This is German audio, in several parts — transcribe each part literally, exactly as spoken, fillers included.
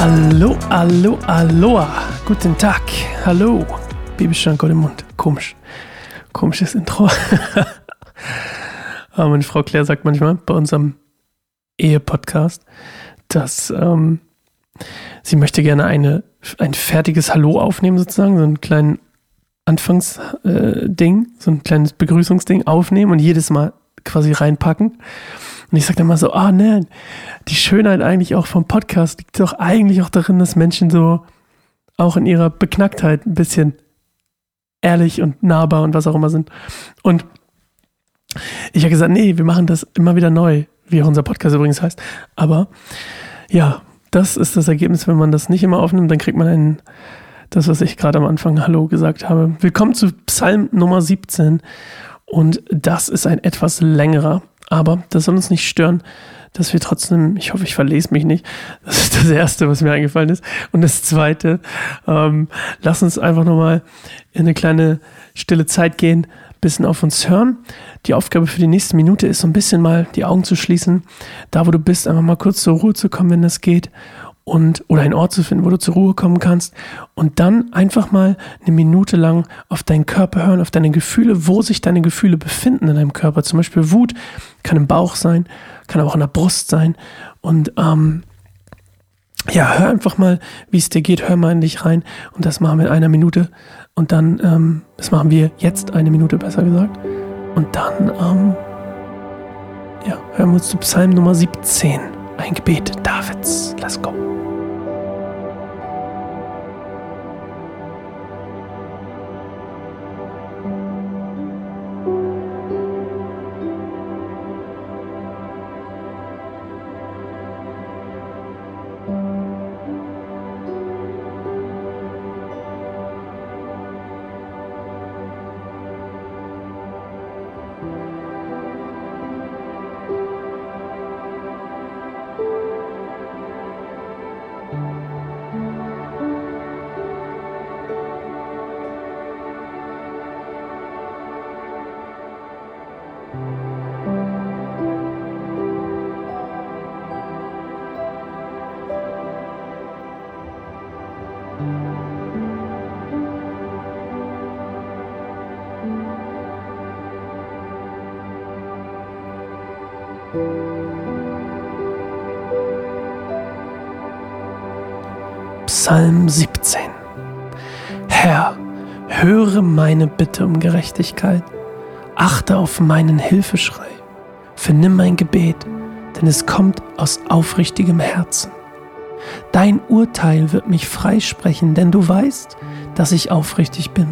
Hallo, hallo, aloha. Guten Tag. Hallo. Babyschrank oder Mund. Komisch. Komisches Intro. Meine Frau Claire sagt manchmal bei unserem Ehe-Podcast, dass ähm, sie möchte gerne eine, ein fertiges Hallo aufnehmen sozusagen, so einen kleinen Anfangsding, äh, so ein kleines Begrüßungsding aufnehmen und jedes Mal quasi reinpacken. Und ich sage dann mal so, ah nein, die Schönheit eigentlich auch vom Podcast liegt doch eigentlich auch darin, dass Menschen so auch in ihrer Beknacktheit ein bisschen ehrlich und nahbar und was auch immer sind. Und ich habe gesagt, nee, wir machen das immer wieder neu, wie auch unser Podcast übrigens heißt. Aber ja, das ist das Ergebnis, wenn man das nicht immer aufnimmt, dann kriegt man einen, das, was ich gerade am Anfang Hallo gesagt habe. Willkommen zu Psalm Nummer siebzehn. Und das ist ein etwas längerer, aber das soll uns nicht stören, dass wir trotzdem, ich hoffe, ich verlese mich nicht, das ist das Erste, was mir eingefallen ist. Und das Zweite, ähm, lass uns einfach nochmal in eine kleine stille Zeit gehen, ein bisschen auf uns hören. Die Aufgabe für die nächste Minute ist, so ein bisschen mal die Augen zu schließen, da wo du bist, einfach mal kurz zur Ruhe zu kommen, wenn das geht, und oder einen Ort zu finden, wo du zur Ruhe kommen kannst, und dann einfach mal eine Minute lang auf deinen Körper hören, auf deine Gefühle, wo sich deine Gefühle befinden in deinem Körper. Zum Beispiel Wut kann im Bauch sein, kann aber auch in der Brust sein. Und ähm, ja, hör einfach mal, wie es dir geht, hör mal in dich rein, und das machen wir in einer Minute. Und dann, ähm, das machen wir jetzt eine Minute, besser gesagt. Und dann, ähm, ja, hören wir uns zu Psalm Nummer siebzehn. Ein Gebet Davids. Let's go. Psalm siebzehn. Herr, höre meine Bitte um Gerechtigkeit, achte auf meinen Hilfeschrei, vernimm mein Gebet, denn es kommt aus aufrichtigem Herzen. Dein Urteil wird mich freisprechen, denn du weißt, dass ich aufrichtig bin.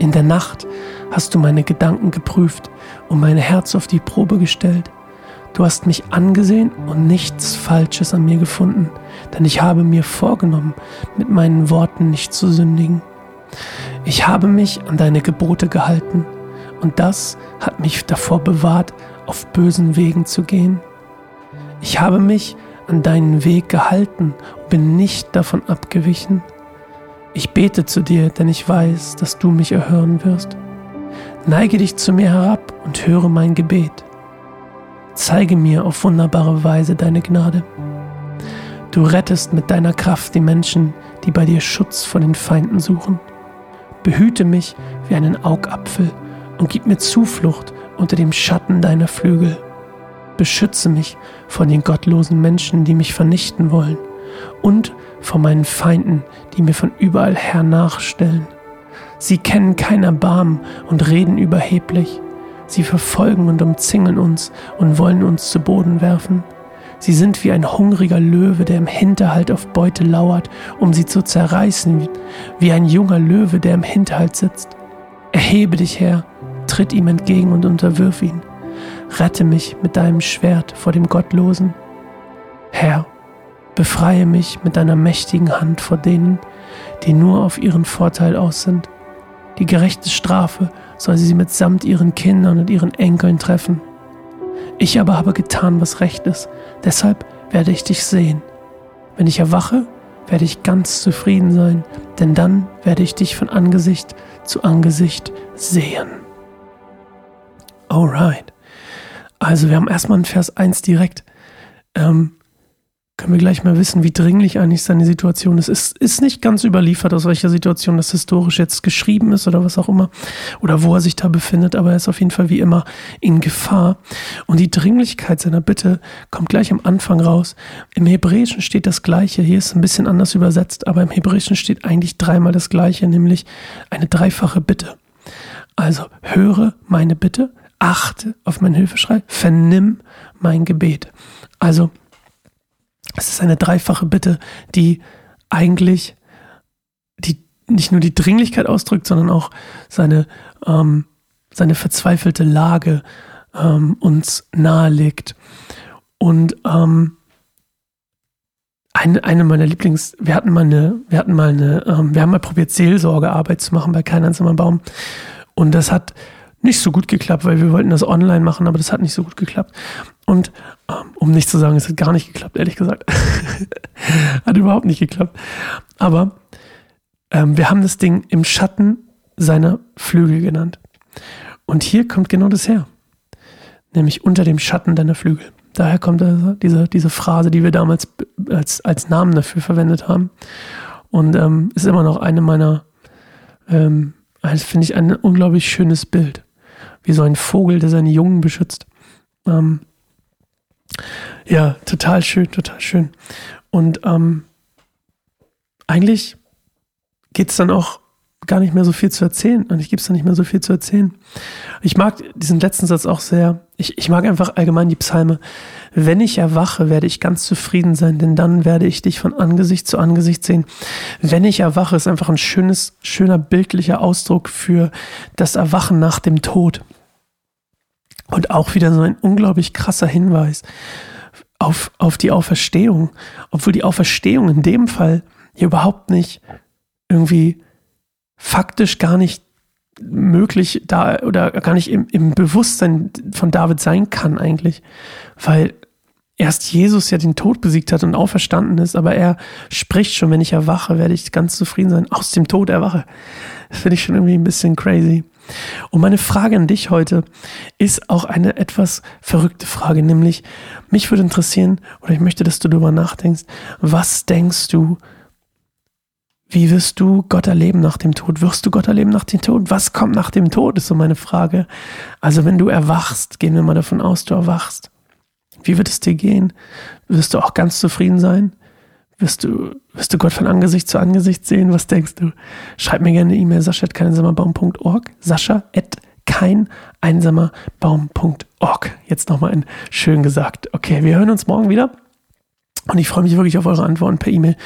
In der Nacht hast du meine Gedanken geprüft und mein Herz auf die Probe gestellt. Du hast mich angesehen und nichts Falsches an mir gefunden, denn ich habe mir vorgenommen, mit meinen Worten nicht zu sündigen. Ich habe mich an deine Gebote gehalten, und das hat mich davor bewahrt, auf bösen Wegen zu gehen. Ich habe mich an deinen Weg gehalten und bin nicht davon abgewichen. Ich bete zu dir, denn ich weiß, dass du mich erhören wirst. Neige dich zu mir herab und höre mein Gebet. Zeige mir auf wunderbare Weise deine Gnade. Du rettest mit deiner Kraft die Menschen, die bei dir Schutz vor den Feinden suchen. Behüte mich wie einen Augapfel und gib mir Zuflucht unter dem Schatten deiner Flügel. Beschütze mich vor den gottlosen Menschen, die mich vernichten wollen, und vor meinen Feinden, die mir von überall her nachstellen. Sie kennen kein Erbarmen und reden überheblich. Sie verfolgen und umzingeln uns und wollen uns zu Boden werfen. Sie sind wie ein hungriger Löwe, der im Hinterhalt auf Beute lauert, um sie zu zerreißen, wie ein junger Löwe, der im Hinterhalt sitzt. Erhebe dich, Herr, tritt ihm entgegen und unterwirf ihn. Rette mich mit deinem Schwert vor dem Gottlosen. Herr, befreie mich mit deiner mächtigen Hand vor denen, die nur auf ihren Vorteil aus sind. Die gerechte Strafe soll sie mitsamt ihren Kindern und ihren Enkeln treffen. Ich aber habe getan, was recht ist, deshalb werde ich dich sehen. Wenn ich erwache, werde ich ganz zufrieden sein, denn dann werde ich dich von Angesicht zu Angesicht sehen. Alright. Also wir haben erstmal in Vers eins direkt ähm, Können wir gleich mal wissen, wie dringlich eigentlich seine Situation ist. Es ist nicht ganz überliefert, aus welcher Situation das historisch jetzt geschrieben ist oder was auch immer oder wo er sich da befindet, aber er ist auf jeden Fall wie immer in Gefahr. Und die Dringlichkeit seiner Bitte kommt gleich am Anfang raus. Im Hebräischen steht das Gleiche, hier ist es ein bisschen anders übersetzt, aber im Hebräischen steht eigentlich dreimal das Gleiche, nämlich eine dreifache Bitte. Also höre meine Bitte, achte auf meinen Hilfeschrei, vernimm mein Gebet. Also es ist eine dreifache Bitte, die eigentlich die, nicht nur die Dringlichkeit ausdrückt, sondern auch seine, ähm, seine verzweifelte Lage ähm, uns nahelegt. Und ähm, eine, eine meiner Lieblings, wir hatten mal eine, wir hatten mal eine, ähm, wir haben mal probiert, Seelsorgearbeit zu machen bei Kein einsamer Baum. Und das hat nicht so gut geklappt, weil wir wollten das online machen, aber das hat nicht so gut geklappt. Und um nicht zu sagen, es hat gar nicht geklappt, ehrlich gesagt. Hat überhaupt nicht geklappt. Aber ähm, wir haben das Ding im Schatten seiner Flügel genannt. Und hier kommt genau das her. Nämlich unter dem Schatten deiner Flügel. Daher kommt also diese, diese Phrase, die wir damals als, als Namen dafür verwendet haben. Und ähm, ist immer noch eine meiner, ähm, finde ich, ein unglaublich schönes Bild. Wie so ein Vogel, der seine Jungen beschützt. Ähm, ja, total schön, total schön. Und ähm, eigentlich geht es dann auch gar nicht mehr so viel zu erzählen. Und ich gebe es dann nicht mehr so viel zu erzählen. Ich mag diesen letzten Satz auch sehr. Ich, ich mag einfach allgemein die Psalme. Wenn ich erwache, werde ich ganz zufrieden sein, denn dann werde ich dich von Angesicht zu Angesicht sehen. Wenn ich erwache, ist einfach ein schönes, schöner bildlicher Ausdruck für das Erwachen nach dem Tod. Und auch wieder so ein unglaublich krasser Hinweis auf, auf die Auferstehung. Obwohl die Auferstehung in dem Fall hier überhaupt nicht irgendwie faktisch gar nicht möglich da oder gar nicht im, im Bewusstsein von David sein kann eigentlich. Weil erst Jesus ja den Tod besiegt hat und auferstanden ist, aber er spricht schon, wenn ich erwache, werde ich ganz zufrieden sein, aus dem Tod erwache. Das finde ich schon irgendwie ein bisschen crazy. Und meine Frage an dich heute ist auch eine etwas verrückte Frage, nämlich mich würde interessieren, oder ich möchte, dass du darüber nachdenkst, was denkst du, wie wirst du Gott erleben nach dem Tod? Wirst du Gott erleben nach dem Tod? Was kommt nach dem Tod, ist so meine Frage. Also wenn du erwachst, gehen wir mal davon aus, du erwachst. Wie wird es dir gehen? Wirst du auch ganz zufrieden sein? Wirst du, wirst du Gott von Angesicht zu Angesicht sehen? Was denkst du? Schreib mir gerne eine E-Mail, sascha at kein einsamer baum punkt org. sascha at kein einsamer baum punkt org. Jetzt nochmal ein schön gesagt. Okay, wir hören uns morgen wieder. Und ich freue mich wirklich auf eure Antworten per E-Mail.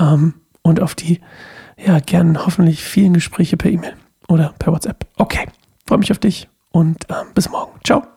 Ähm, und auf die, ja, gern hoffentlich vielen Gespräche per E-Mail oder per WhatsApp. Okay, freue mich auf dich und äh, bis morgen. Ciao.